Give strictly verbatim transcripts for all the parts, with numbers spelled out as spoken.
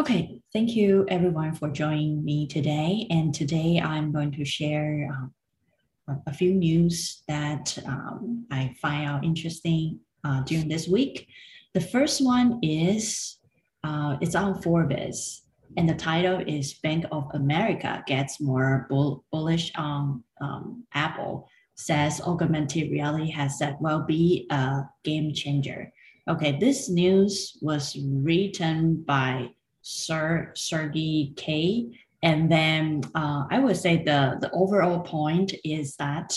Okay, thank you everyone for joining me today. And today I'm going to share um, a few news that um, I find out interesting uh, during this week. The first one is, uh, it's on Forbes, and the title is Bank of America Gets More bull Bullish on um, Apple, says augmented reality headset will be a game changer. Okay, this news was written by Sir Sergey K. And then uh, I would say the, the overall point is that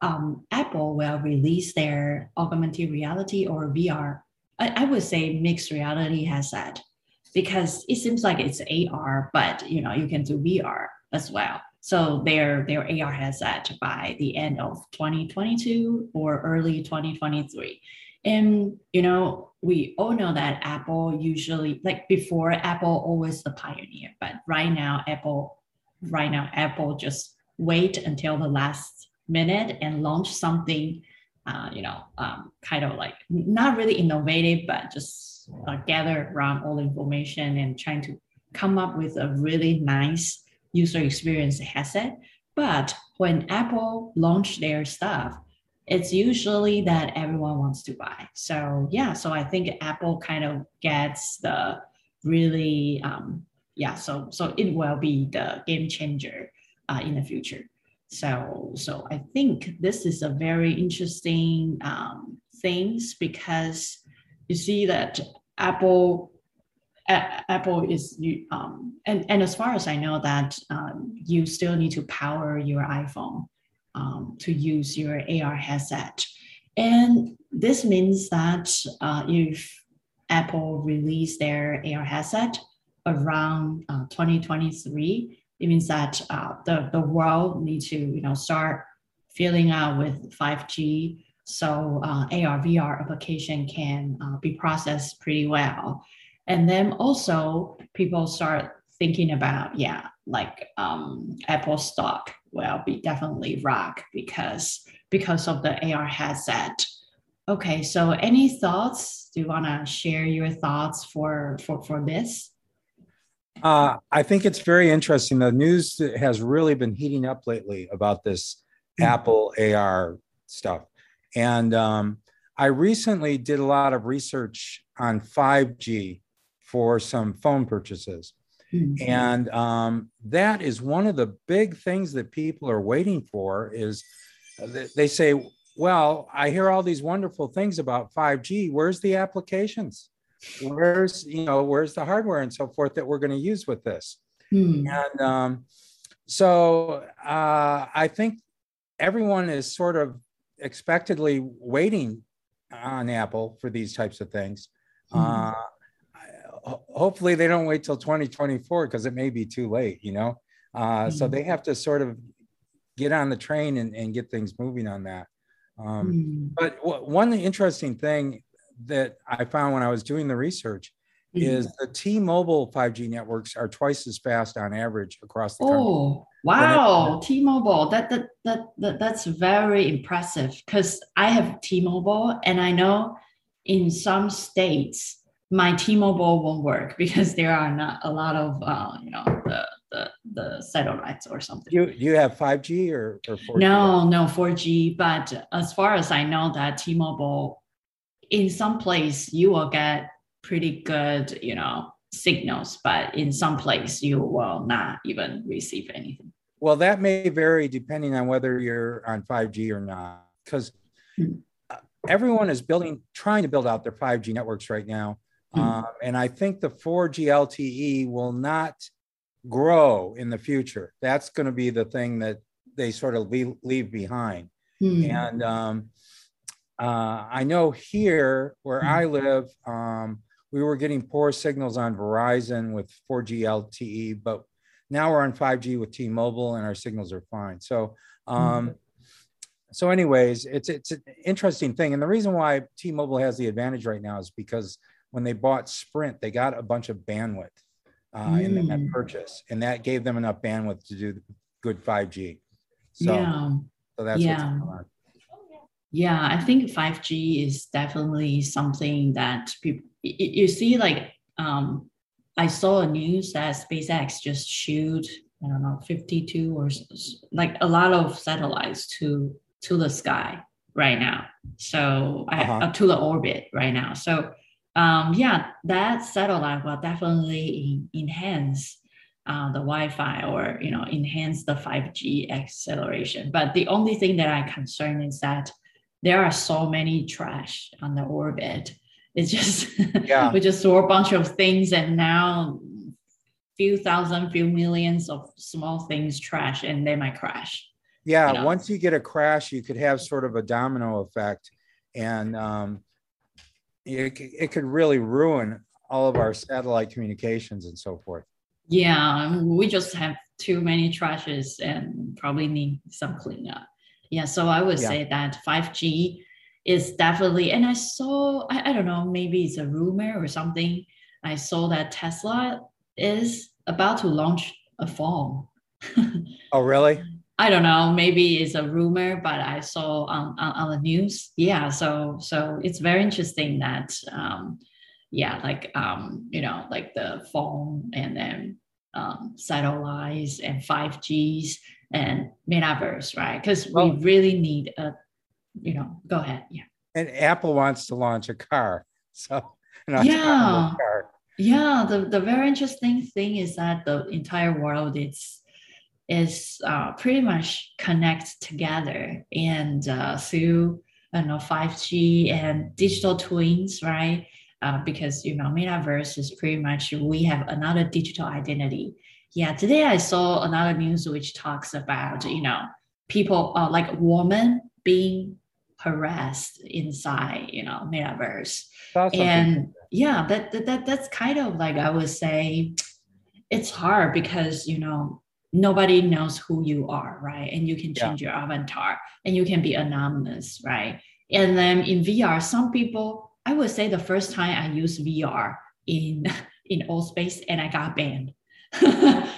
um, Apple will release their augmented reality or V R, I, I would say mixed reality headset, because it seems like it's A R, but you know, you can do V R as well. So their, their A R headset by the end of twenty twenty-two or early twenty twenty-three. And, you know, we all know that Apple usually, like before, Apple always the pioneer, but right now, Apple, right now, Apple just wait until the last minute and launch something, uh, you know, um, kind of like not really innovative, but just uh, gather around all the information and trying to come up with a really nice user experience headset. But when Apple launched their stuff, it's usually that everyone wants to buy. So yeah, so I think Apple kind of gets the really, um, yeah, so so it will be the game changer uh, in the future. So, so I think this is a very interesting um, things, because you see that Apple, a Apple is, um, and, and as far as I know that um, you still need to power your iPhone Um, to use your A R headset. And this means that uh, if Apple released their A R headset around uh, twenty twenty-three, it means that uh, the, the world needs to, you know, start filling out with five G. So uh, A R, V R application can uh, be processed pretty well. And then also people start thinking about, yeah, like um, Apple stock will be definitely rock because because of the A R headset. Okay, so any thoughts? Do you want to share your thoughts for for for this? Uh, I think it's very interesting. The news has really been heating up lately about this mm-hmm. Apple A R stuff, and um, I recently did a lot of research on five G for some phone purchases. Mm-hmm. And um, that is one of the big things that people are waiting for is th- they say, well, I hear all these wonderful things about five G. Where's the applications? Where's, you know, where's the hardware and so forth that we're going to use with this? Mm-hmm. And um, so uh, I think everyone is sort of expectedly waiting on Apple for these types of things. Mm-hmm. Uh, Hopefully they don't wait till twenty twenty-four because it may be too late, you know? Uh, mm. So they have to sort of get on the train and, and get things moving on that. Um, mm. But w- one interesting thing that I found when I was doing the research mm. is the T-Mobile five G networks are twice as fast on average across the country. Oh, wow. T-Mobile, that, that, that, that, that's very impressive because I have T-Mobile and I know in some states, my T-Mobile won't work because there are not a lot of, uh, you know, the, the the satellites or something. You you have five G or, or four G? No, no four G. But as far as I know that T-Mobile, in some place you will get pretty good, you know, signals, but in some place you will not even receive anything. Well, that may vary depending on whether you're on five G or not, because everyone is building, trying to build out their five G networks right now. Mm-hmm. Um, and I think the four G L T E will not grow in the future. That's going to be the thing that they sort of leave, leave behind. Mm-hmm. And um, uh, I know here where mm-hmm. I live, um, we were getting poor signals on Verizon with four G L T E, but now we're on five G with T-Mobile and our signals are fine. So um, mm-hmm. so anyways, it's, it's an interesting thing. And the reason why T-Mobile has the advantage right now is because when they bought Sprint, they got a bunch of bandwidth uh, mm. in that purchase, and that gave them enough bandwidth to do good five G. So, yeah. so that's yeah. what's going on. Yeah, I think five G is definitely something that people, you see like um, I saw a news that SpaceX just shoot, I don't know, fifty-two or like a lot of satellites to to the sky right now. So uh-huh. I, to the orbit right now. So um, yeah, that satellite will definitely enhance uh, the Wi-Fi or, you know, enhance the five G acceleration. But the only thing that I'm concerned is that there are so many trash on the orbit. It's just, yeah. we just saw a bunch of things and now few thousand, few millions of small things trash and they might crash. Yeah. You know? Once you get a crash, you could have sort of a domino effect and um, it, it could really ruin all of our satellite communications and so forth. Yeah. We just have too many trashes and probably need some cleanup. Yeah. So I would yeah. say that five G is definitely, and I saw, I, I don't know, maybe it's a rumor or something. I saw that Tesla is about to launch a phone. Oh, really? I don't know. Maybe it's a rumor, but I saw on, on, on the news. Yeah. So, so it's very interesting that, um, yeah, like, um, you know, like the phone and then um, satellites and five Gs and metaverse, right? Because well, we really need a, you know, go ahead. Yeah. And Apple wants to launch a car. So, you know, yeah. Car. Yeah. The, the very interesting thing is that the entire world is, is uh, pretty much connected together and uh, through, I don't know, five G and digital twins, right? Uh, because, you know, metaverse is pretty much, we have another digital identity. Yeah. Today I saw another news which talks about, you know, people uh, like women being harassed inside, you know, metaverse. And yeah, that, that that that's kind of like, I would say it's hard because, you know, nobody knows who you are, right? And you can change yeah. your avatar and you can be anonymous, right? And then in V R, some people, I would say the first time I used V R in in old space and I got banned.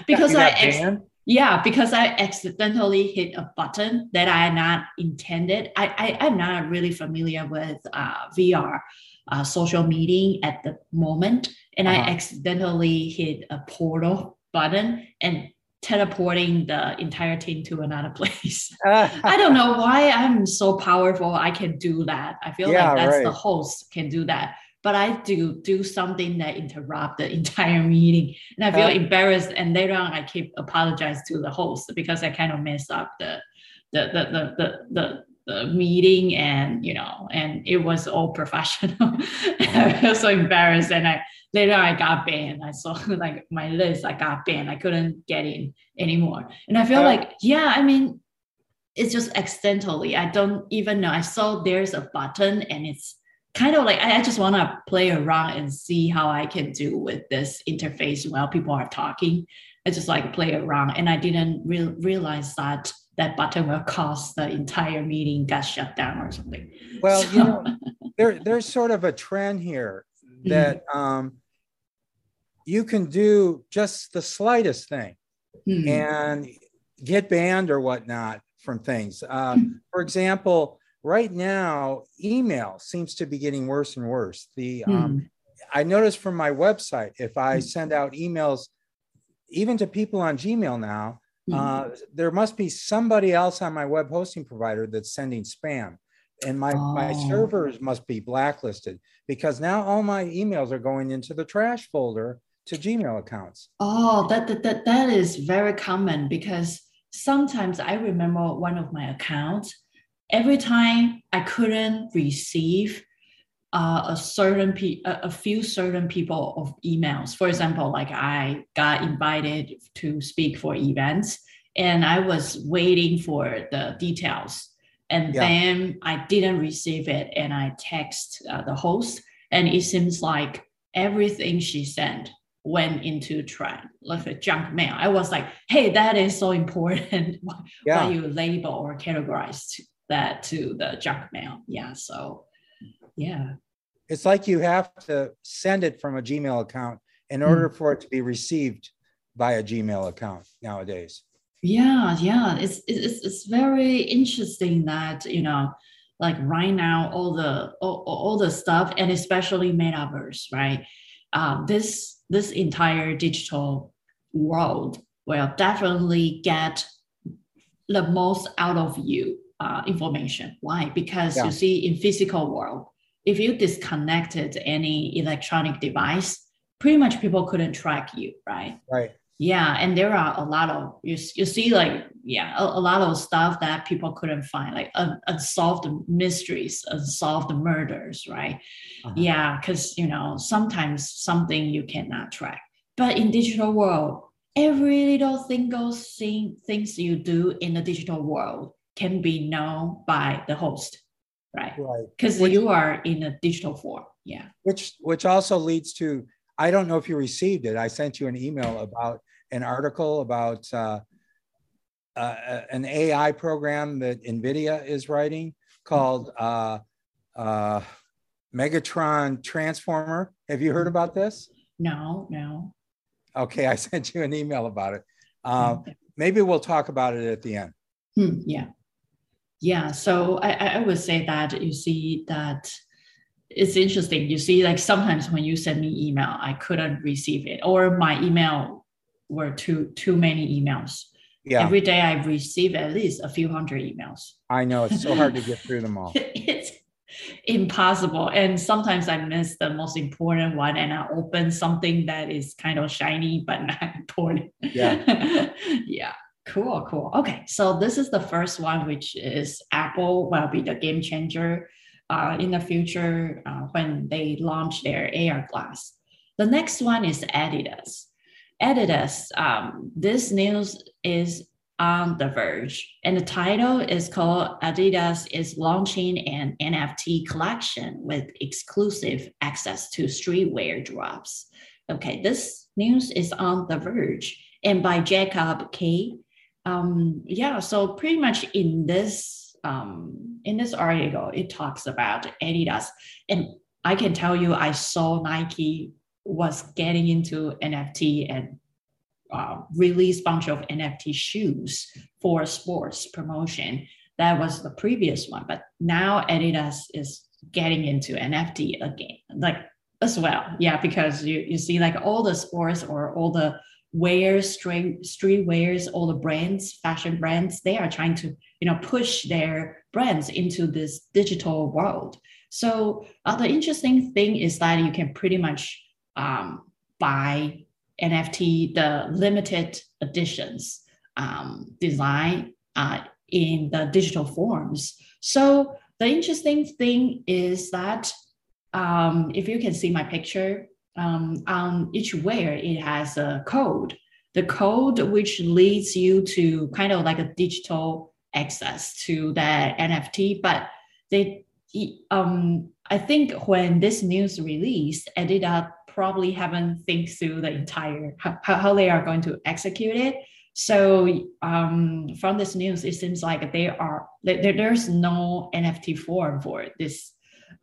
Because got I banned? Yeah, because I accidentally hit a button that I not intended. I, I, I'm not really familiar with uh, V R uh, social meeting at the moment. And uh-huh. I accidentally hit a portal button and teleporting the entire team to another place. I don't know why I'm so powerful. I can do that. I feel yeah, like that's right. The host can do that. But I do do something that interrupt the entire meeting. And I feel uh, embarrassed. And later on, I keep apologize to the host because I kind of messed up the the the the the, the, the meeting and, you know, and it was all professional. I feel so embarrassed. And I later I got banned. I saw like my list, I got banned. I couldn't get in anymore. And I feel uh, like, yeah, I mean, it's just accidentally. I don't even know. I saw there's a button and it's kind of like, I just want to play around and see how I can do with this interface while people are talking. I just like play around. And I didn't re- realize that that button will cause the entire meeting got shut down or something. Well, so. You know, there, there's sort of a trend here that mm-hmm. um, you can do just the slightest thing mm-hmm. and get banned or whatnot from things. Uh, mm-hmm. For example, right now, email seems to be getting worse and worse. The um, mm. I noticed from my website, if I mm. send out emails, even to people on Gmail now, mm. uh, there must be somebody else on my web hosting provider that's sending spam. And my, oh. my servers must be blacklisted because now all my emails are going into the trash folder to Gmail accounts. Oh, that that that, that is very common because sometimes I remember one of my accounts, every time I couldn't receive uh, a certain pe- a few certain people of emails. For example, like I got invited to speak for events and I was waiting for the details. And yeah. then I didn't receive it and I text uh, the host and it seems like everything she sent went into trend, like a junk mail. I was like, hey, that is so important. Why yeah. you label or categorize that to the junk mail. Yeah. So, yeah. It's like you have to send it from a Gmail account in order mm. for it to be received by a Gmail account nowadays. Yeah. Yeah. It's, it's, it's very interesting that, you know, like right now, all the, all, all the stuff and especially metaverse, right? Um, this this entire digital world will definitely get the most out of you uh, information. Why? Because yeah. you see, in physical world, if you disconnected any electronic device, pretty much people couldn't track you, right? Right. Yeah, and there are a lot of, you, you see like, yeah, a, a lot of stuff that people couldn't find, like un, unsolved mysteries, unsolved murders, right? Uh-huh. Yeah, because, you know, sometimes something you cannot track. But in digital world, every little single thing, things you do in the digital world can be known by the host, right? Right. Because you are in a digital form, yeah. Which which also leads to, I don't know if you received it. I sent you an email about an article about uh, uh, an A I program that Nvidia is writing called uh, uh, Megatron Transformer. Have you heard about this? No, no. Okay, I sent you an email about it. Uh, okay. Maybe we'll talk about it at the end. Hmm, yeah. Yeah, so I, I would say that you see that it's interesting. You see, like sometimes when you send me email, I couldn't receive it, or my email were too too many emails. Yeah. Every day I receive at least a few hundred emails. I know, it's so hard to get through them all. It's impossible. And sometimes I miss the most important one and I open something that is kind of shiny, but not important. Yeah. Yeah. Cool, cool. Okay. So this is the first one, which is Apple will be the game changer. Uh, in the future, uh, when they launch their A R glass. The next one is Adidas. Adidas, um, this news is on The Verge, and the title is called Adidas is launching an N F T collection with exclusive access to streetwear drops. Okay, this news is on The Verge and by Jacob K. Um, yeah, so pretty much in this Um, in this article, it talks about Adidas, and I can tell you, I saw Nike was getting into N F T and uh, released a bunch of N F T shoes for sports promotion. That was the previous one, but now Adidas is getting into N F T again, like as well. Yeah, because you, you see, like all the sports or all the wear street street wears, all the brands, fashion brands, they are trying to, you know, push their brands into this digital world. So uh, the interesting thing is that you can pretty much um, buy N F T, the limited editions um, design uh, in the digital forms. So the interesting thing is that um, if you can see my picture, um, on each wear, it has a code, the code which leads you to kind of like a digital access to that N F T, but they, um, I think when this news released, Adidas probably haven't think through the entire how, how they are going to execute it. So um, from this news, it seems like they are there, there's no N F T form for this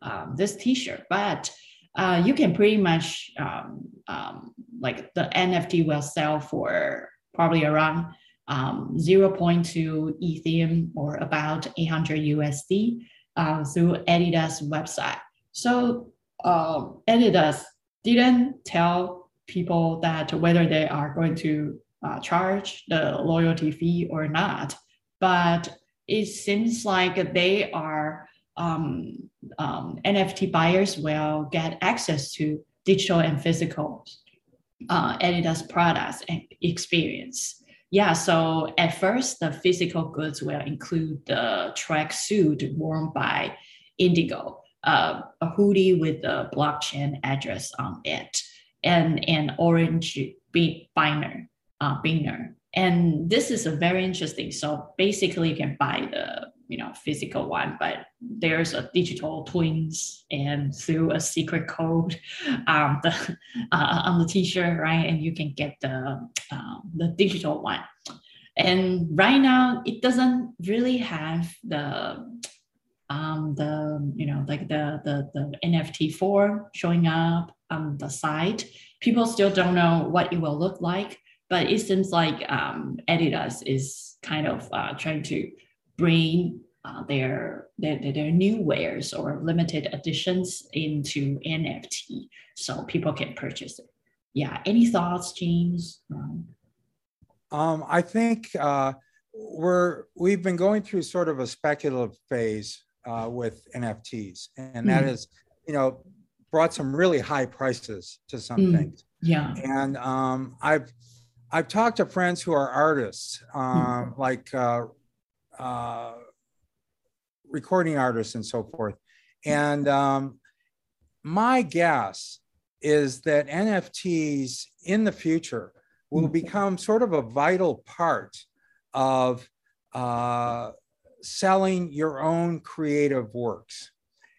um, this T-shirt, but uh, you can pretty much um, um, like the N F T will sell for probably around. Um, zero point two Ethereum or about eight hundred U S D uh, through Adidas website. So um, Adidas didn't tell people that whether they are going to uh, charge the loyalty fee or not, but it seems like they are um, um, N F T buyers will get access to digital and physical uh, Adidas products and experience. Yeah, so at first, the physical goods will include the tracksuit worn by Indigo, uh, a hoodie with a blockchain address on it, and an orange binder. Uh, binder. And this is a very interesting. So basically, you can buy the you know physical one, but there's a digital twins, and through a secret code, um, the, uh, on the T-shirt, right? And you can get the uh, the digital one. And right now, it doesn't really have the um, the you know like the the the N F T form showing up on the site. People still don't know what it will look like, but it seems like um, Adidas is kind of uh, trying to bring uh, their, their their new wares or limited editions into N F T so people can purchase it. yeah, any thoughts, James? Um, I think uh, we're we've been going through sort of a speculative phase uh, with N F Ts, and mm. that is, you know, brought some really high prices to some mm. things. Yeah, and um, I've I've talked to friends who are artists, um, mm. like uh, uh, recording artists and so forth, and um, my guess is that N F Ts in the future will become sort of a vital part of uh, selling your own creative works.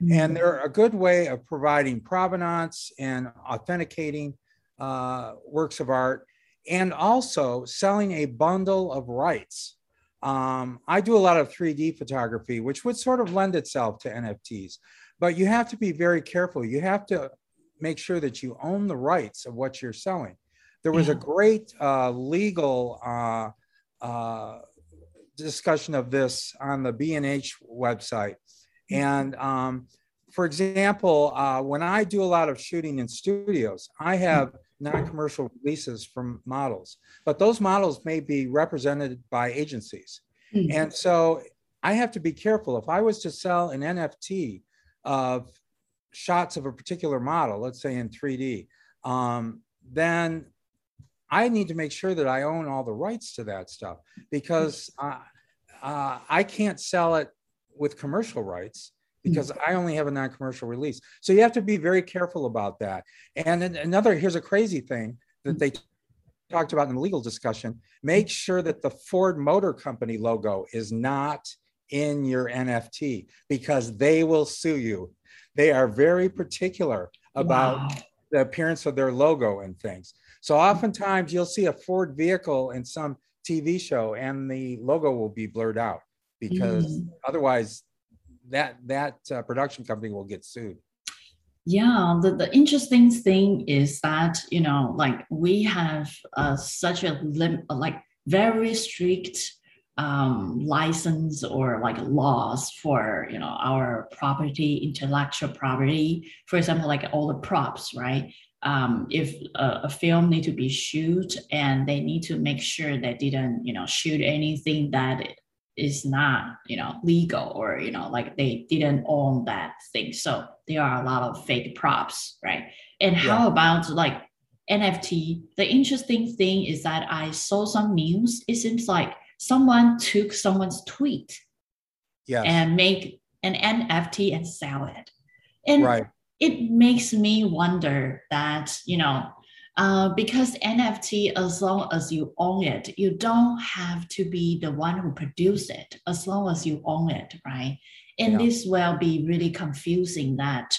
Mm-hmm. And they're a good way of providing provenance and authenticating uh, works of art, and also selling a bundle of rights. Um, I do a lot of three D photography, which would sort of lend itself to N F Ts, but you have to be very careful. You have to make sure that you own the rights of what you're selling. There was yeah. a great uh, legal uh, uh, discussion of this on the B and H website. And um, for example, uh, when I do a lot of shooting in studios, I have non-commercial releases from models, but those models may be represented by agencies. Mm-hmm. And so I have to be careful. If I was to sell an N F T of shots of a particular model, let's say in three D, um, then I need to make sure that I own all the rights to that stuff, because uh, uh, I can't sell it with commercial rights because I only have a non-commercial release. So you have to be very careful about that. And then another, here's a crazy thing that they talked about in the legal discussion: make sure that the Ford Motor Company logo is not in your N F T, because they will sue you. They are very particular about wow. the appearance of their logo and things. So oftentimes you'll see a Ford vehicle in some T V show and the logo will be blurred out, because mm. otherwise that that uh, production company will get sued. Yeah, the, the interesting thing is that, you know, like we have uh, such a lim- like very strict um, license or like laws for, you know, our property, intellectual property. For example, like all the props, right? Um, if a, a film need to be shoot, and they need to make sure they didn't, you know, shoot anything that is not, you know, legal, or, you know, like they didn't own that thing. So there are a lot of fake props, right? And yeah. how about like N F T? The interesting thing is that I saw some news. It seems like someone took someone's tweet yes. and make an N F T and sell it. And right. it makes me wonder that, you know, uh, because N F T, as long as you own it, you don't have to be the one who produce it, as long as you own it, right? And yeah. this will be really confusing that,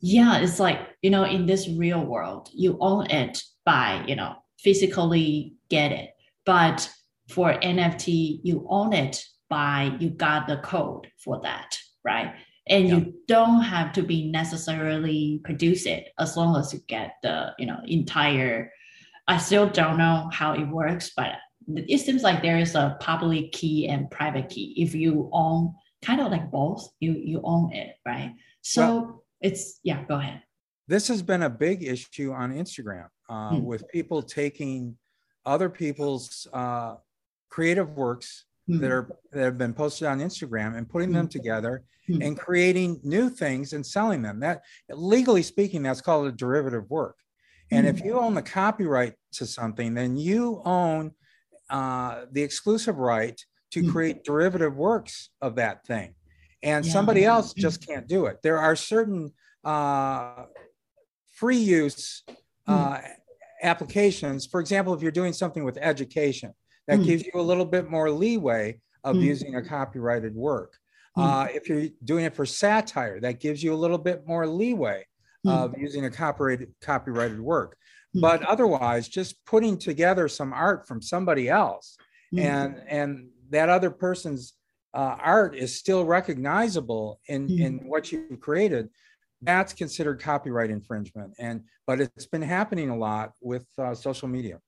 yeah, it's like, you know, in this real world, you own it by, you know, physically get it. But for N F T, you own it by, you got the code for that, right? And yeah. you don't have to be necessarily produce it, as long as you get the, you know, entire, I still don't know how it works, but it seems like there is a public key and private key. If you own kind of like both, you, you own it, right? So well, it's, yeah, go ahead. This has been a big issue on Instagram uh, mm. with people taking other people's uh, creative works Mm-hmm. that are that have been posted on Instagram and putting mm-hmm. them together mm-hmm. and creating new things and selling them. That, legally speaking, that's called a derivative work. And mm-hmm. if you own the copyright to something, then you own uh, the exclusive right to mm-hmm. create derivative works of that thing. And yeah. somebody else mm-hmm. just can't do it. There are certain uh, free use uh, mm-hmm. applications. For example, if you're doing something with education, that mm. gives you a little bit more leeway of mm. using a copyrighted work. Mm. Uh, if you're doing it for satire, that gives you a little bit more leeway mm. of using a copyrighted, copyrighted work. Mm. But otherwise, just putting together some art from somebody else mm. and, and that other person's uh, art is still recognizable in, mm. in what you've created, that's considered copyright infringement. And, but it's been happening a lot with uh, social media.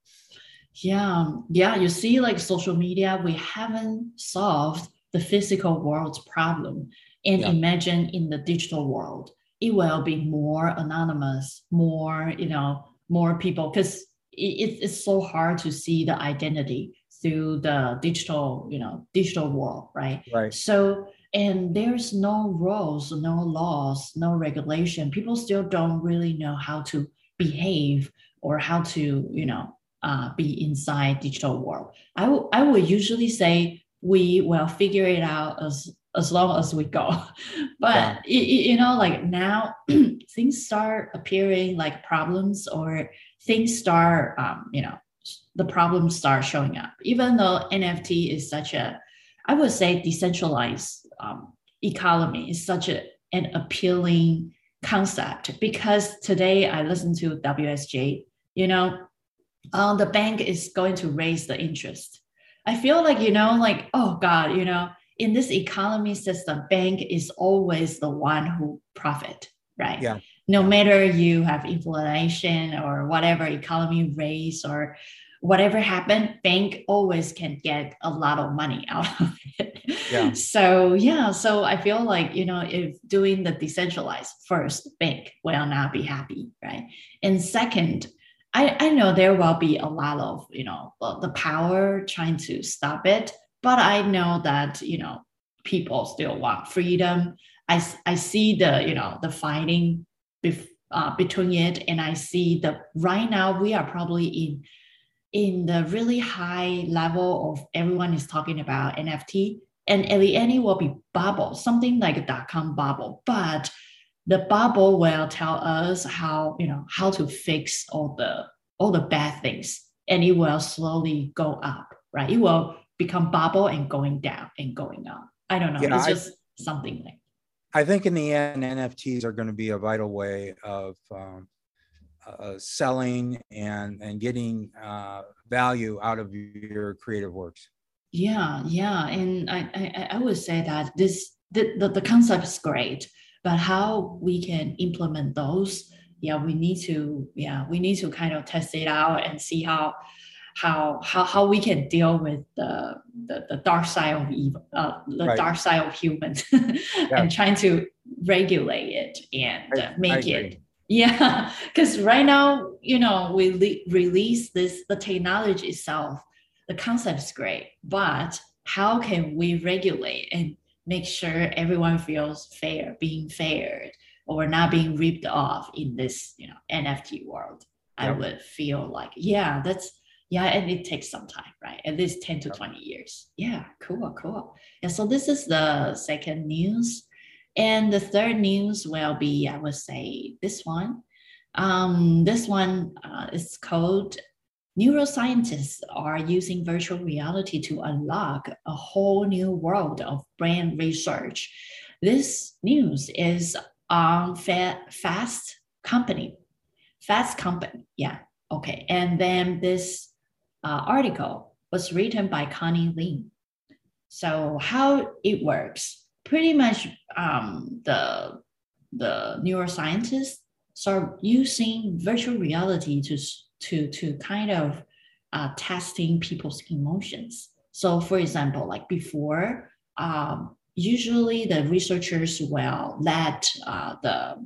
Yeah, yeah. You see, like social media, we haven't solved the physical world's problem. And yeah. imagine in the digital world, it will be more anonymous, more, you know, more people, because it, it's so hard to see the identity through the digital, you know, digital world, right? Right. So, and there's no rules, no laws, no regulation. People still don't really know how to behave or how to, you know, uh, be inside digital world. I, w- I would usually say we will figure it out as as long as we go. But, yeah. it, you know, like now things start appearing like problems, or things start, um, you know, the problems start showing up, even though N F T is such a, I would say, decentralized um, economy is such a, an appealing concept. Because today I listened to W S J, you know, uh, the bank is going to raise the interest. I feel like, you know, like, oh God, you know, in this economy system, bank is always the one who profit, right? Yeah. No matter you have inflation or whatever economy raise or whatever happened, bank always can get a lot of money out of it. Yeah. So, yeah. So I feel like, you know, if doing the decentralized first, bank will not be happy, right? And second, I, I know there will be a lot of, you know, the power trying to stop it. But I know that, you know, people still want freedom. I, I see the, you know, the fighting bef, uh, between it. And I see that right now we are probably in, in the really high level of everyone is talking about N F T. And at the end, it will be bubble, something like a dot-com bubble. But the bubble will tell us how, you know, how to fix all the, all the bad things. And it will slowly go up, right? It will become bubble and going down and going up. I don't know. Yeah, it's just I, something like. I think in the end, N F Ts are going to be a vital way of um, uh, selling and and getting uh, value out of your creative works. Yeah, yeah, and I I, I would say that this the, the the concept is great, but how we can implement those? Yeah, we need to. Yeah, we need to kind of test it out and see how. How how how we can deal with the the, the dark side of evil, uh, the right. dark side of humans, and yeah. trying to regulate it and uh, make I, I it agree. yeah. Because right now, you know, we le- release this the technology itself, the concept is great, but how can we regulate and make sure everyone feels fair, being fair, or not being ripped off in this, you know, N F T world? Yep. I would feel like yeah, that's. Yeah, and it takes some time, right? At least ten to twenty years. Yeah, cool, cool. Yeah, so this is the second news. And the third news will be, I would say, this one. Um, this one uh, is called Neuroscientists Are Using Virtual Reality to Unlock a Whole New World of Brain Research. This news is on fa- Fast Company. Fast Company, yeah. Okay, and then this Uh, article was written by Connie Lin. So how it works? Pretty much, um, the the neuroscientists start using virtual reality to to to kind of uh, testing people's emotions. So, for example, like before, um, usually the researchers will let uh, the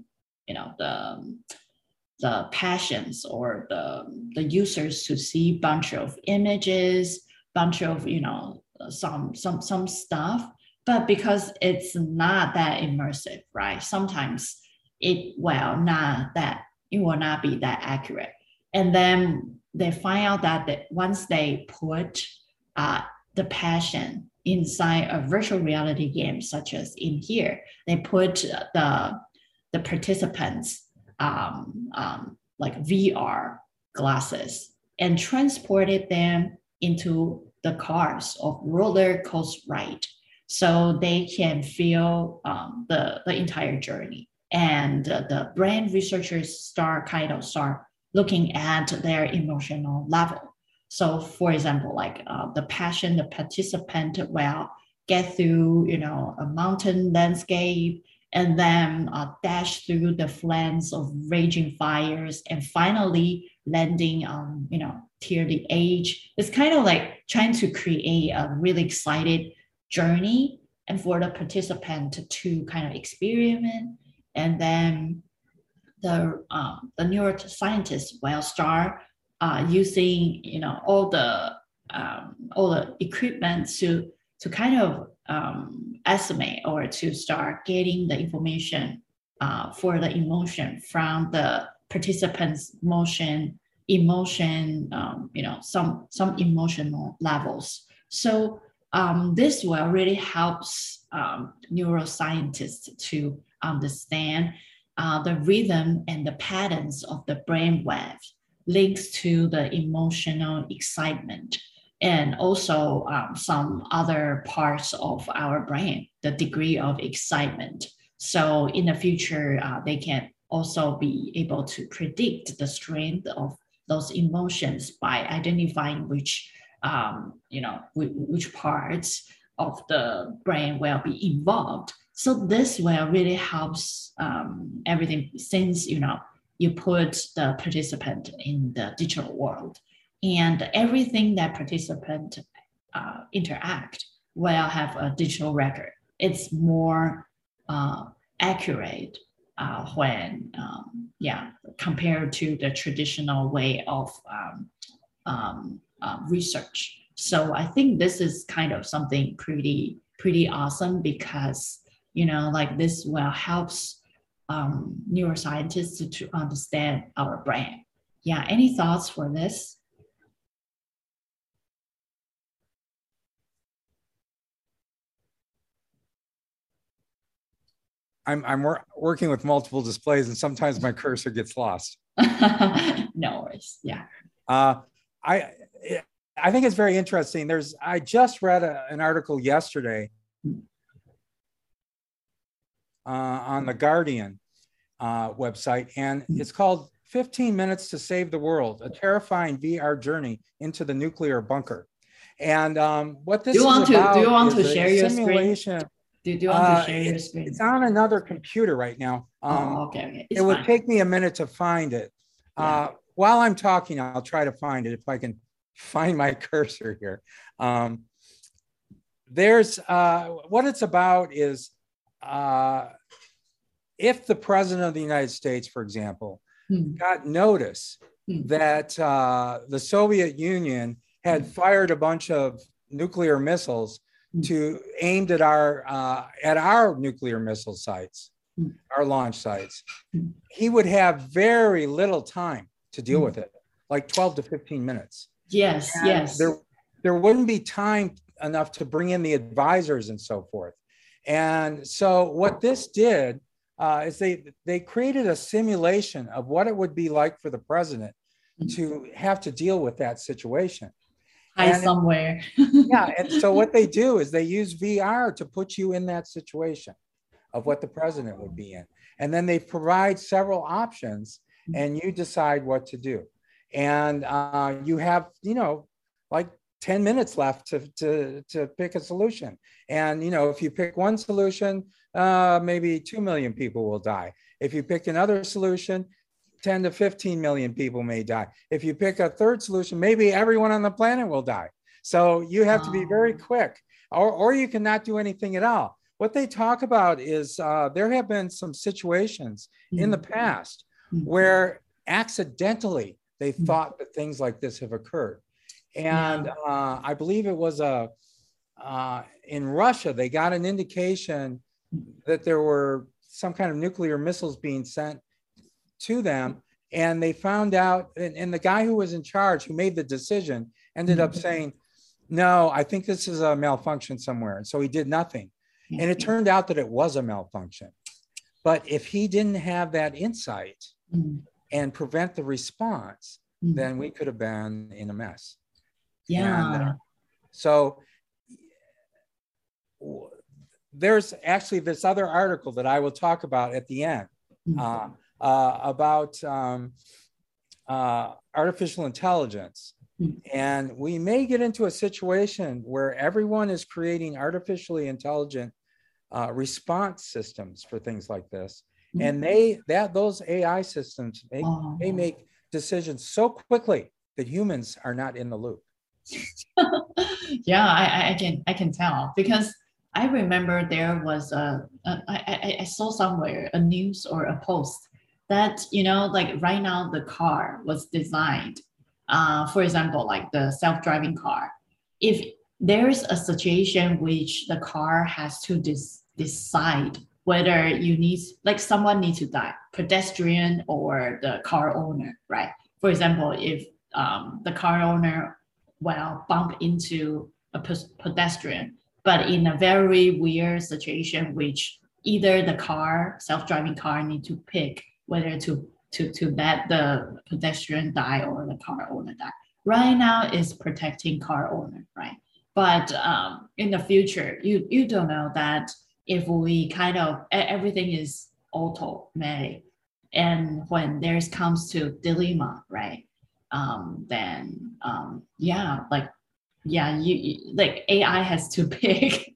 you know the the patients or the, the users to see bunch of images, bunch of, you know, some, some, some stuff, but because it's not that immersive, right? Sometimes it will not that, it will not be that accurate. And then they find out that, that once they put uh, the patient inside a virtual reality game, such as in here, they put the, the participants Um, um, like V R glasses and transported them into the cars of roller coaster ride, so they can feel um, the the entire journey. And uh, the brain researchers start kind of start looking at their emotional level. So, for example, like uh, the passion, the participant will get through, you know, a mountain landscape, and then uh, dash through the flames of raging fires, and finally landing on, um, you know, Tier the Age. It's kind of like trying to create a really excited journey, and for the participant to, to kind of experiment, and then the uh, the neuroscientists will start uh, using you know all the um, all the equipment to to kind of um, estimate or to start getting the information uh, for the emotion from the participants' motion emotion um, you know some some emotional levels. So um, this will really helps um, neuroscientists to understand Uh, the rhythm and the patterns of the brain waves links to the emotional excitement and also um, some other parts of our brain, the degree of excitement. So in the future, uh, they can also be able to predict the strength of those emotions by identifying which, um, you know, which parts of the brain will be involved. So this will really helps um, everything since, you know, you put the participant in the digital world, and everything that participant uh, interact will have a digital record. It's more uh, accurate uh, when, um, yeah, compared to the traditional way of um, um, uh, research. So I think this is kind of something pretty, pretty awesome because you know, like this will helps um, neuroscientists to, to understand our brain. Yeah, any thoughts for this? I'm I'm wor- working with multiple displays, and sometimes my cursor gets lost. No worries. Yeah. Uh, I I think it's very interesting. There's I just read a, an article yesterday. Uh, on the Guardian uh, website, and it's called fifteen minutes to Save the World, a terrifying V R journey into the nuclear bunker. And um, what this do you is want about to, do you want is to share your simulation. Do, do you want uh, to share your screen? It's on another computer right now. Um, oh, okay. okay. It fine. would take me a minute to find it. Uh, yeah. While I'm talking, I'll try to find it if I can find my cursor here. Um, there's uh, what it's about is Uh, if the president of the United States, for example, mm. got notice mm. that uh, the Soviet Union had mm. fired a bunch of nuclear missiles mm. to aimed at our uh, at our nuclear missile sites, mm. our launch sites, mm. he would have very little time to deal mm. with it, like twelve to fifteen minutes. Yes, and yes. There, there wouldn't be time enough to bring in the advisors and so forth. And so what this did uh, is they they created a simulation of what it would be like for the president to have to deal with that situation. Hi somewhere. Yeah. And so what they do is they use V R to put you in that situation of what the president would be in. And then they provide several options and you decide what to do. And uh, you have, you know, like ten minutes left to, to, to pick a solution. And, you know, if you pick one solution, uh, maybe two million people will die. If you pick another solution, ten to fifteen million people may die. If you pick a third solution, maybe everyone on the planet will die. So you have to be very quick, or, or you cannot do anything at all. What they talk about is uh, there have been some situations mm-hmm. in the past mm-hmm. where accidentally they mm-hmm. thought that things like this have occurred. And uh, I believe it was a, uh, in Russia, they got an indication that there were some kind of nuclear missiles being sent to them. And they found out, and, and the guy who was in charge, who made the decision, ended up saying, no, I think this is a malfunction somewhere. And so he did nothing. And it turned out that it was a malfunction. But if he didn't have that insight and prevent the response, then we could have been in a mess. Yeah. And, uh, so w- there's actually this other article that I will talk about at the end uh, uh, about um, uh, artificial intelligence. And we may get into a situation where everyone is creating artificially intelligent uh, response systems for things like this. And they that those A I systems, they, oh. they make decisions so quickly that humans are not in the loop. yeah, I, I can I can tell because I remember there was a, a I, I saw somewhere a news or a post that, you know, like right now the car was designed, uh, for example, like the self-driving car. If there's a situation which the car has to dis- decide whether you need, like someone needs to die, pedestrian or the car owner, right? For example, if um, the car owner will bump into a p- pedestrian, but in a very weird situation, which either the car, self-driving car, need to pick whether to, to, to let the pedestrian die or the car owner die. Right now is protecting car owner, right? But um, in the future, you, you don't know that if we kind of, everything is automatic. And when there's comes to dilemma, right? Um, then um, yeah, like, yeah, you, you like A I has to pick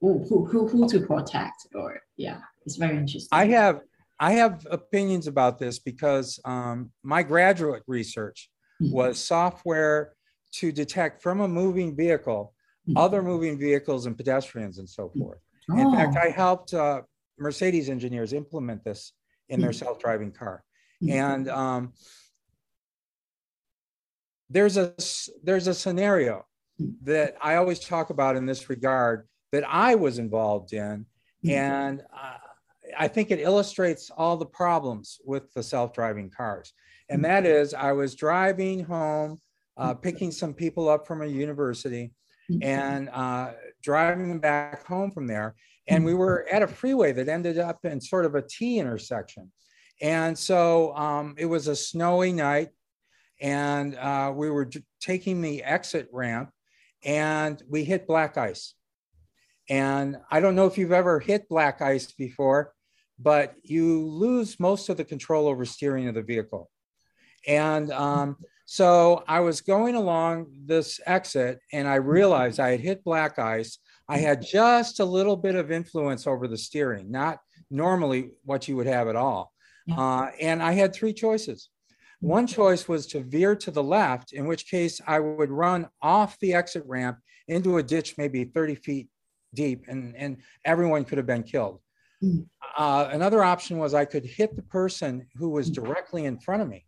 who, who, who to protect, or yeah, it's very interesting. I have, I have opinions about this because um, my graduate research mm-hmm. was software to detect from a moving vehicle, mm-hmm. other moving vehicles and pedestrians and so forth. Oh. In fact, I helped uh, Mercedes engineers implement this in their mm-hmm. self-driving car. Mm-hmm. And um, there's a, there's a scenario that I always talk about in this regard that I was involved in. Mm-hmm. And uh, I think it illustrates all the problems with the self-driving cars. And that is, I was driving home, uh, picking some people up from a university and uh, driving them back home from there. And we were at a freeway that ended up in sort of a T intersection. And so um, it was a snowy night, and uh, we were d- taking the exit ramp, and we hit black ice. And I don't know if you've ever hit black ice before, but you lose most of the control over steering of the vehicle. And um, so I was going along this exit, and I realized I had hit black ice. I had just a little bit of influence over the steering, not normally what you would have at all. Uh, and I had three choices. One choice was to veer to the left, in which case I would run off the exit ramp into a ditch, maybe thirty feet deep, and, and everyone could have been killed. Uh, another option was I could hit the person who was directly in front of me.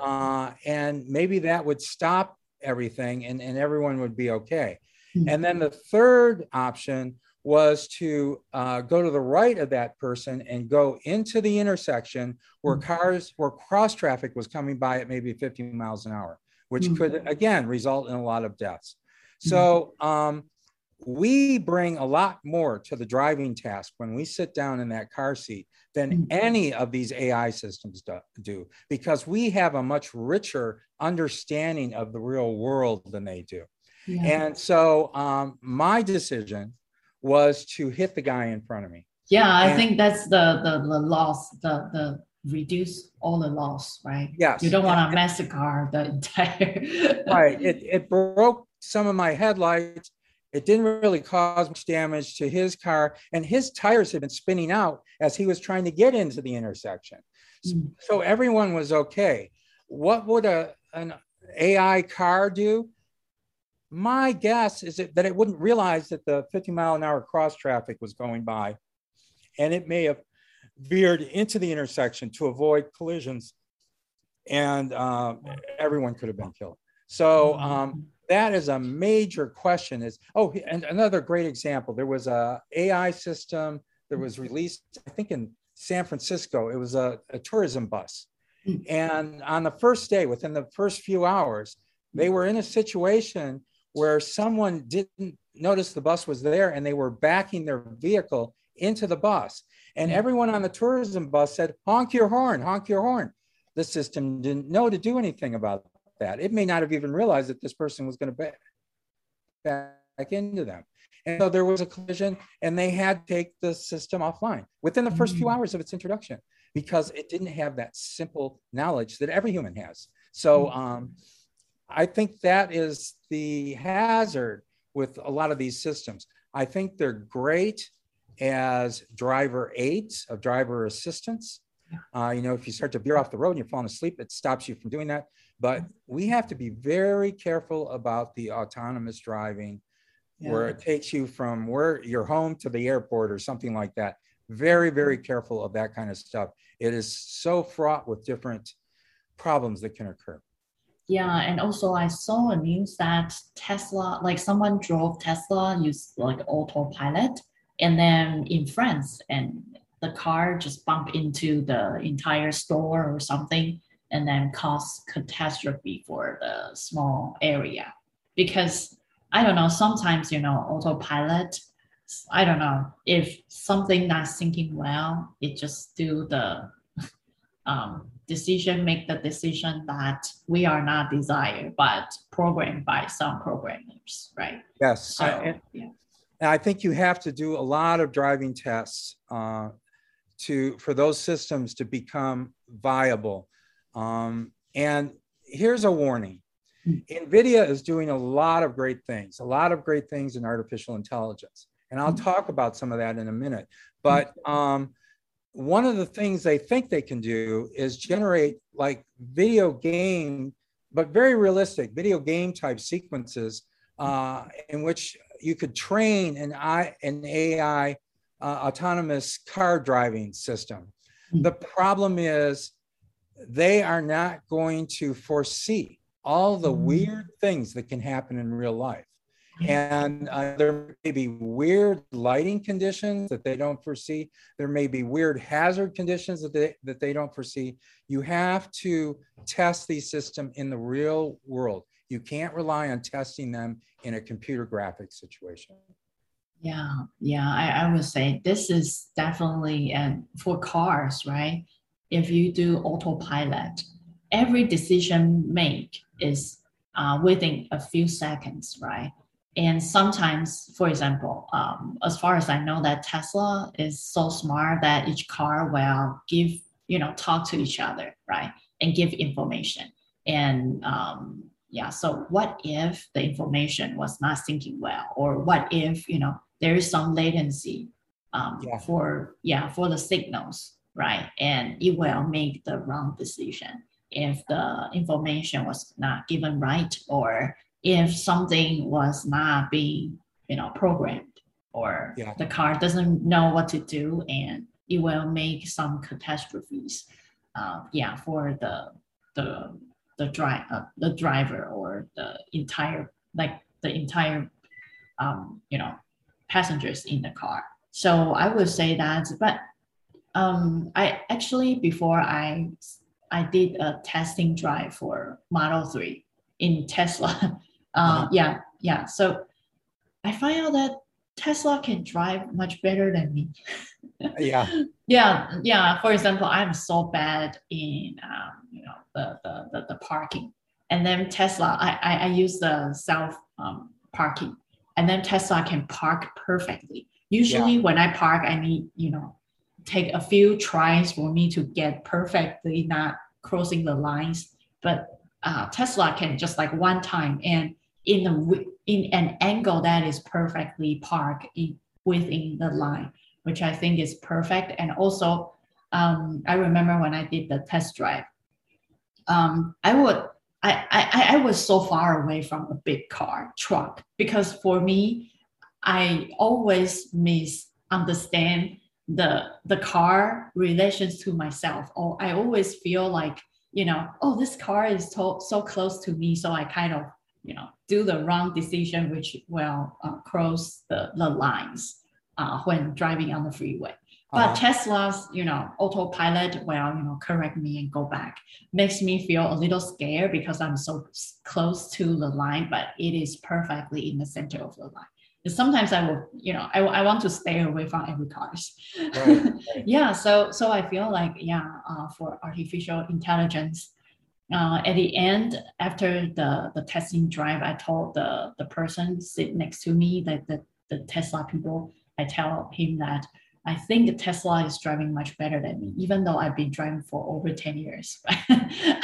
Uh, and maybe that would stop everything, and, and everyone would be okay. And then the third option was to uh, go to the right of that person and go into the intersection where cars, where cross traffic was coming by at maybe fifty miles an hour, which mm-hmm. could, again, result in a lot of deaths. So um, we bring a lot more to the driving task when we sit down in that car seat than mm-hmm. any of these A I systems do, because we have a much richer understanding of the real world than they do. Yeah. And so um, my decision was to hit the guy in front of me. Yeah, I and, think that's the, the the loss, the the reduce all the loss, right? Yes. You don't want to massacre the entire... Right. It it broke some of my headlights. It didn't really cause much damage to his car. And his tires had been spinning out as he was trying to get into the intersection. Mm-hmm. So everyone was okay. What would a an A I car do? My guess is that it wouldn't realize that the fifty mile an hour cross traffic was going by, and it may have veered into the intersection to avoid collisions, and uh, everyone could have been killed. So um, that is a major question. Is oh, and another great example. There was a A I system that was released, I think, in San Francisco. It was a, a tourism bus, and on the first day, within the first few hours, they were in a situation where someone didn't notice the bus was there, and they were backing their vehicle into the bus. And everyone on the tourism bus said, honk your horn, honk your horn. The system didn't know to do anything about that. It may not have even realized that this person was going to back, back into them. And so there was a collision, and they had to take the system offline within the first few hours of its introduction, because it didn't have that simple knowledge that every human has. So um, I think that is the hazard with a lot of these systems. I think they're great as driver aids, of driver assistance. Uh, you know, if you start to veer off the road and you're falling asleep, it stops you from doing that. But we have to be very careful about the autonomous driving, yeah. where it takes you from where your home to the airport or something like that. very, very careful of that kind of stuff. It is so fraught with different problems that can occur. Yeah, and also I saw a news that Tesla, like someone drove Tesla, used like autopilot, and then in France, and the car just bumped into the entire store or something, and then caused catastrophe for the small area. Because, I don't know, sometimes, you know, autopilot, I don't know, if something not thinking well, it just do the... Um, decision, make the decision that we are not desired, but programmed by some programmers, right? Yes. So, and, yeah. and I think you have to do a lot of driving tests uh, to for those systems to become viable. Um, and here's a warning. Mm-hmm. NVIDIA is doing a lot of great things, a lot of great things in artificial intelligence. And I'll mm-hmm. talk about some of that in a minute. But um, one of the things they think they can do is generate like video game, but very realistic video game type sequences uh, in which you could train an, I, an A I uh, autonomous car driving system. The problem is they are not going to foresee all the weird things that can happen in real life. And uh, there may be weird lighting conditions that they don't foresee. There may be weird hazard conditions that they, that they don't foresee. You have to test these systems in the real world. You can't rely on testing them in a computer graphic situation. Yeah, yeah, I, I would say this is definitely um, for cars, right? If you do autopilot, every decision made is uh, within a few seconds, right? And sometimes, for example, um, as far as I know, that Tesla is so smart that each car will give, you know, talk to each other, right? And give information. And um, yeah, so what if the information was not syncing well? Or what if, you know, there is some latency um, yeah. for, yeah, for the signals, right? And it will make the wrong decision if the information was not given right, or if something was not being, you know, programmed, or yeah. the car doesn't know what to do, and it will make some catastrophes, uh, yeah, for the the the drive uh, the driver or the entire like the entire, um, you know, passengers in the car. So I would say that, but um, I actually before I I did a testing drive for Model three in Tesla. Uh, yeah, yeah. So I find out that Tesla can drive much better than me. yeah, yeah, yeah. For example, I'm so bad in um, you know the, the the the parking, and then Tesla, I I, I use the self um, parking, and then Tesla can park perfectly. Usually, yeah. when I park, I need you know take a few tries for me to get perfectly, not crossing the lines, but. Uh, Tesla can just like one time and in the in an angle that is perfectly parked in, within the line, which I think is perfect. And also, um, I remember when I did the test drive, um, I would I, I I was so far away from a big car truck because for me, I always misunderstand the the car relations to myself. Or I always feel like. You know, oh, this car is to- so close to me, so I kind of, you know, do the wrong decision, which will uh, cross the, the lines uh, when driving on the freeway. But uh-huh. Tesla's, you know, autopilot will, you know, correct me and go back. Makes me feel a little scared because I'm so close to the line, but it is perfectly in the center of the line. And sometimes I will, you know, I, I want to stay away from every cars. Right, right. yeah. So, so I feel like, yeah, uh, for artificial intelligence, uh, at the end, after the, the testing drive, I told the, the person sit next to me, that the, the Tesla people, I tell him that I think Tesla is driving much better than me, even though I've been driving for over ten years. I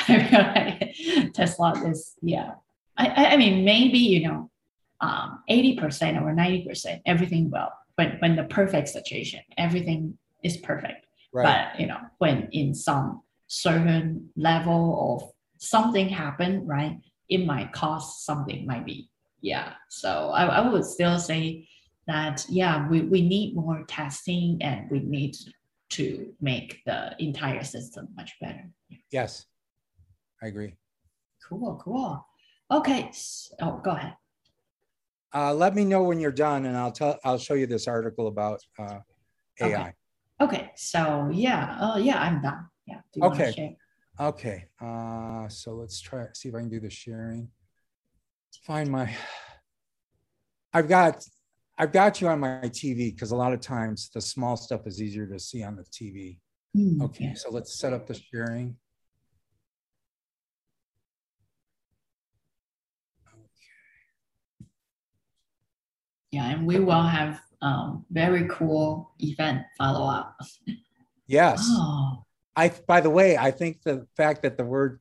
feel like Tesla is, yeah. I, I mean, maybe, you know, Um, eighty percent or ninety percent, everything will. When when the perfect situation, everything is perfect. Right. But you know, when in some certain level of something happened, right, it might cause something. Might be yeah. So I, I would still say that, yeah, we, we need more testing and we need to make the entire system much better. Yeah. Yes, I agree. Cool, cool. Okay, oh, go ahead. Uh, let me know when you're done and I'll tell, I'll show you this article about uh, A I. Okay, okay. So yeah, oh uh, yeah, I'm done. Yeah, do you okay. Share? Okay, uh, so let's try, see if I can do the sharing. Find my, I've got, I've got you on my T V because a lot of times the small stuff is easier to see on the T V. Mm, okay, yeah. So let's set up the sharing. Okay. Yeah, and we will have um, very cool event follow up. Yes. Oh. I, by the way, I think the fact that the word,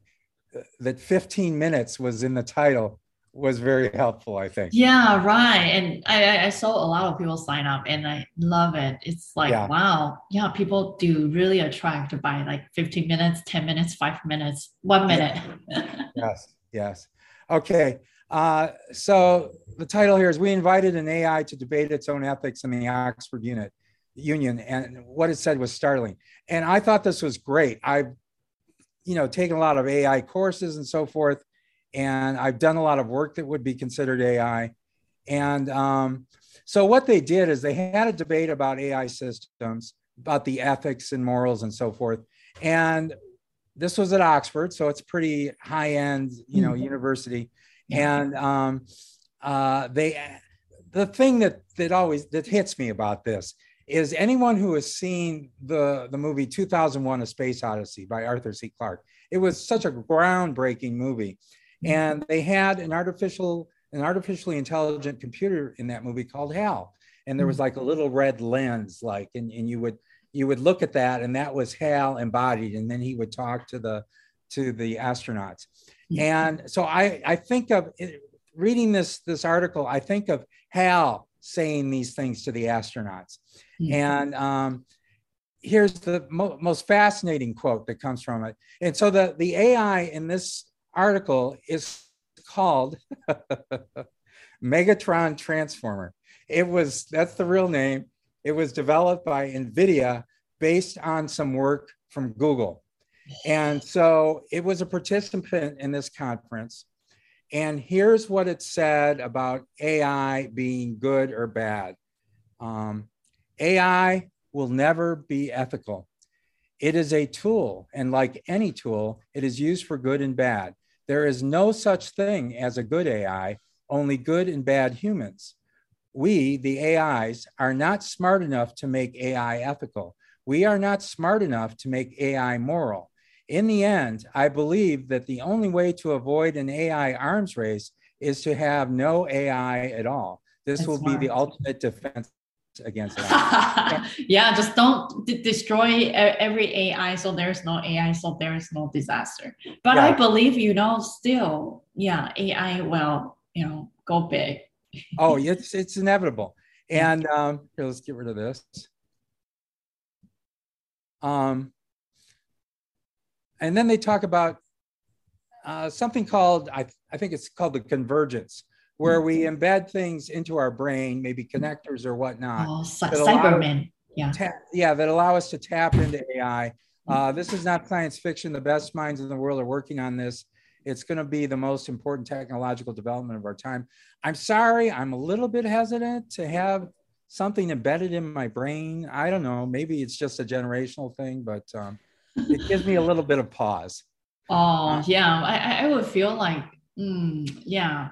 that fifteen minutes was in the title was very helpful, I think. Yeah, right. And I, I saw a lot of people sign up and I love it. It's like, yeah. Wow. Yeah, people do really attract by like fifteen minutes, ten minutes, five minutes, one minute. Yeah. Yes, yes. Okay. Uh, so the title here is, we invited an A I to debate its own ethics in the Oxford unit. Union, and what it said was startling. And I thought this was great. I've, you know, taken a lot of A I courses and so forth, and I've done a lot of work that would be considered A I. And um, so what they did is they had a debate about A I systems, about the ethics and morals and so forth. And this was at Oxford, so it's pretty high-end, you know, mm-hmm. university. And um, uh, they, the thing that that always that hits me about this is anyone who has seen the, the movie two thousand one A Space Odyssey by Arthur C Clarke. It was such a groundbreaking movie. And they had an artificial, an artificially intelligent computer in that movie called HAL. And there was like a little red lens, like, and, and you would you would look at that and that was HAL embodied. And then he would talk to the, to the astronauts. And so I, I think of, reading this, this article, I think of HAL saying these things to the astronauts. Mm-hmm. And um, here's the mo most fascinating quote that comes from it. And so the, the A I in this article is called Megatron Transformer. It was, that's the real name. It was developed by Nvidia based on some work from Google. And so it was a participant in this conference. And here's what it said about A I being good or bad. Um, A I will never be ethical. It is a tool, and like any tool, it is used for good and bad. There is no such thing as a good A I, only good and bad humans. We, the A Is, are not smart enough to make A I ethical. We are not smart enough to make A I moral. In the end, I believe that the only way to avoid an A I arms race is to have no A I at all. This That's will smart. be the ultimate defense against A I. Yeah, just don't destroy every A I, so there's no A I, so there is no disaster. But yeah. I believe, you know, still, yeah, A I will, you know, go big. Oh, it's, it's inevitable. And um, here, let's get rid of this. Um. And then they talk about uh, something called, I, th I think it's called the convergence, where we embed things into our brain, maybe connectors or whatnot. Oh, Cybermen, yeah. Yeah, that allow us to tap into A I. Uh, this is not science fiction. The best minds in the world are working on this. It's going to be the most important technological development of our time. I'm sorry, I'm a little bit hesitant to have something embedded in my brain. I don't know, maybe it's just a generational thing, but... Um, it gives me a little bit of pause. Oh, yeah. I, I would feel like, mm, yeah,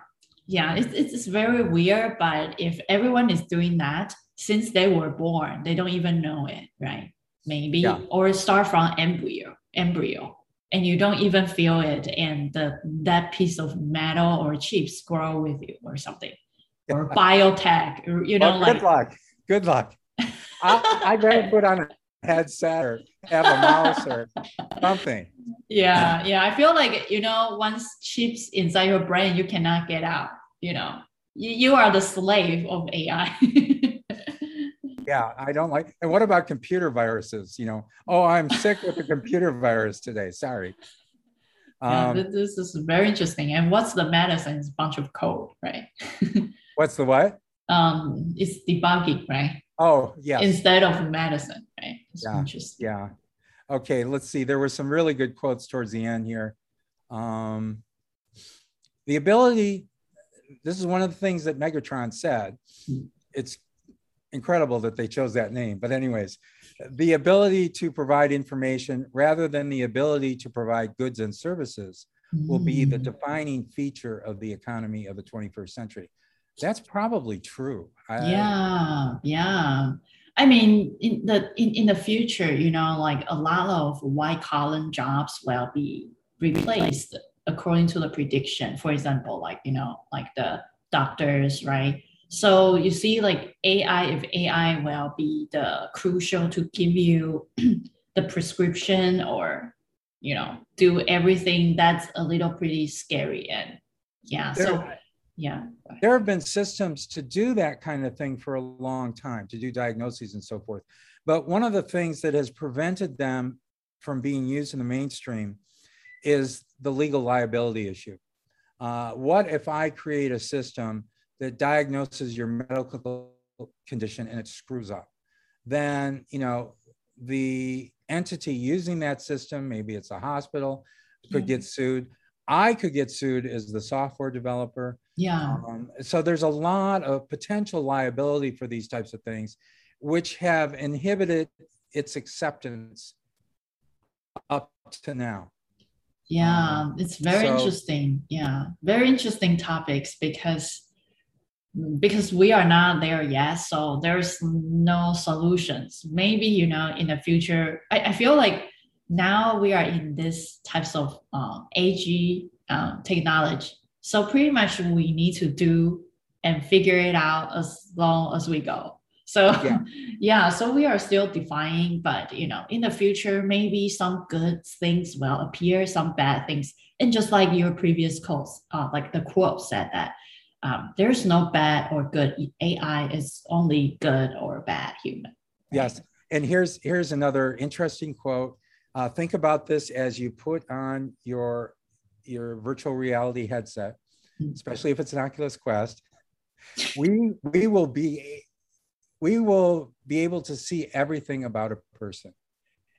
yeah, it's, it's very weird. But if everyone is doing that since they were born, they don't even know it, right? Maybe, yeah. Or start from embryo, embryo, and you don't even feel it. And the, that piece of metal or chips grow with you or something, or biotech, or, you know, well, like. Good luck. Good luck. I, I better put on it. Headset or have a mouse or something. Yeah, yeah. I feel like, you know, once chips inside your brain, you cannot get out. You know, you, you are the slave of A I. Yeah, I don't like. And what about computer viruses? You know, oh, I'm sick with a computer virus today. Sorry. Um, yeah, this is very interesting. And what's the medicine? It's a bunch of code, right? What's the what? um, it's debugging, right? Oh, yeah. Instead of medicine, right? It's yeah. Interesting. Yeah. Okay, let's see. There were some really good quotes towards the end here. Um, the ability, this is one of the things that Megatron said. It's incredible that they chose that name. But anyways, the ability to provide information rather than the ability to provide goods and services will be the defining feature of the economy of the twenty-first century. That's probably true. I, yeah, yeah. I mean, in the in, in the future, you know, like a lot of white collar jobs will be replaced according to the prediction. For example, like, you know, like the doctors, right? So you see, like A I, if A I will be the crucial to give you the prescription or, you know, do everything, that's a little pretty scary. And yeah, there, so yeah. There have been systems to do that kind of thing for a long time, to do diagnoses and so forth. But one of the things that has prevented them from being used in the mainstream is the legal liability issue. Uh, what if I create a system that diagnoses your medical condition and it screws up? Then, you know, the entity using that system, maybe it's a hospital, could yeah. get sued. I could get sued as the software developer. Yeah. Um, so there's a lot of potential liability for these types of things, which have inhibited its acceptance up to now. Yeah, um, it's very so, interesting. Yeah, very interesting topics because because we are not there yet, so there's no solutions. Maybe, you know, in the future, I, I feel like now we are in this types of uh, A G uh, technology. So pretty much we need to do and figure it out as long as we go. So yeah, yeah so we are still defining, but, you know, in the future, maybe some good things will appear, some bad things. And just like your previous quotes, uh, like the quote said that, Um, there's no bad or good A I. It's only good or bad human. Right? Yes. And here's here's another interesting quote. Uh, think about this as you put on your your virtual reality headset, especially if it's an Oculus Quest. We we will be we will be able to see everything about a person,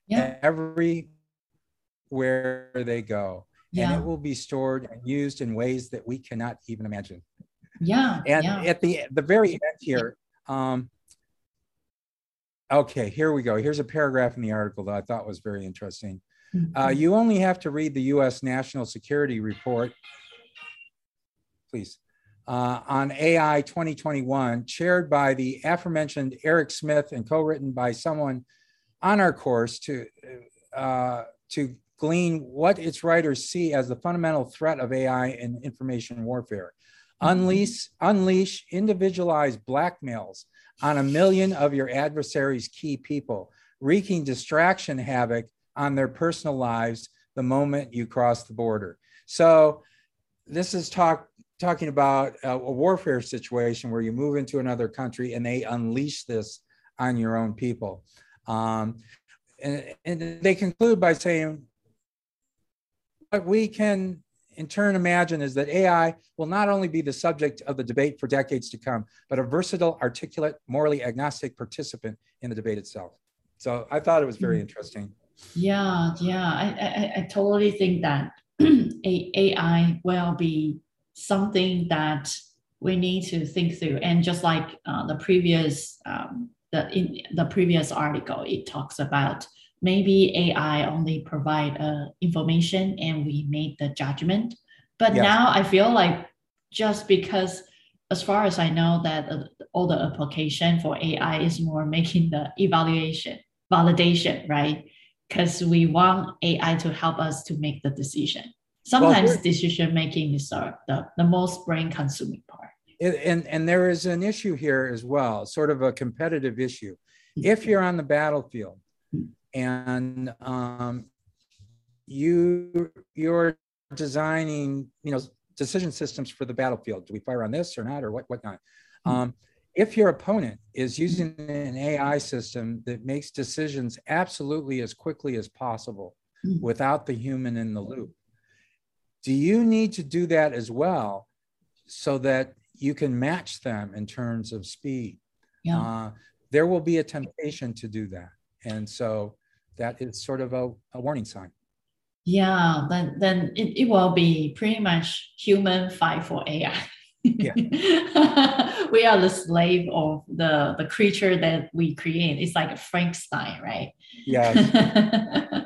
yeah, everywhere they go, yeah, and it will be stored and used in ways that we cannot even imagine. Yeah. And yeah. at the the very end here, um, okay, here we go. Here's a paragraph in the article that I thought was very interesting. Mm-hmm. Uh, you only have to read the U S National Security Report, please, uh, on A I twenty twenty-one, chaired by the aforementioned Eric Smith and co-written by someone on our course to uh, to glean what its writers see as the fundamental threat of A I and information warfare. Unleash, unleash individualized blackmails on a million of your adversary's key people, wreaking distraction havoc on their personal lives the moment you cross the border. So this is talk, talking about a, a warfare situation where you move into another country and they unleash this on your own people. Um, and, and they conclude by saying, but we can in turn imagine is that A I will not only be the subject of the debate for decades to come, but a versatile, articulate, morally agnostic participant in the debate itself. So I thought it was very interesting. Yeah, yeah, I, I, I totally think that A I will be something that we need to think through. And just like uh, the previous um, the in the previous article, it talks about maybe A I only provide uh, information and we make the judgment. But yes. now I feel like just because, as far as I know, that uh, all the application for A I is more making the evaluation, validation, right? Because we want A I to help us to make the decision. Sometimes well, decision-making is our, the, the most brain-consuming part. It, and, and there is an issue here as well, sort of a competitive issue. If you're on the battlefield, and um, you, you're designing, you know, decision systems for the battlefield. Do we fire on this or not, or what, whatnot? Um, if your opponent is using an A I system that makes decisions absolutely as quickly as possible without the human in the loop, do you need to do that as well so that you can match them in terms of speed. Yeah. Uh, there will be a temptation to do that. And so that is sort of a, a warning sign. Yeah, then, then it, it will be pretty much human fight for A I. Yeah. We are the slave of the, the creature that we create. It's like a Frankenstein, right? Yeah.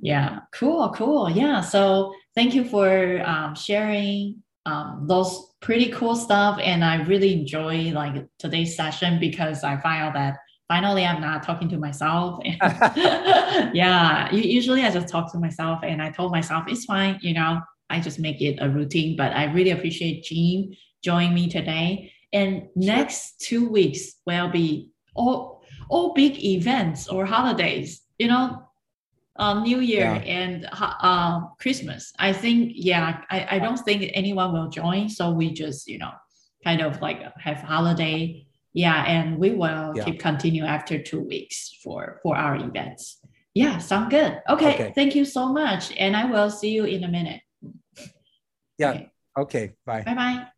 Yeah. Cool, cool. Yeah. So thank you for um, sharing um, those pretty cool stuff. And I really enjoy like today's session because I found out that finally, I'm not talking to myself. Yeah, usually I just talk to myself and I told myself, it's fine, you know, I just make it a routine. But I really appreciate Jean joining me today. And next two weeks will be all, all big events or holidays, you know, uh, New Year yeah. and uh, Christmas. I think, yeah, I, I don't think anyone will join. So we just, you know, kind of like have holiday. Yeah, and we will yeah. keep continue after two weeks for, for our events. Yeah, sound good. Okay, okay, thank you so much. And I will see you in a minute. Yeah, okay, okay. Bye. Bye-bye.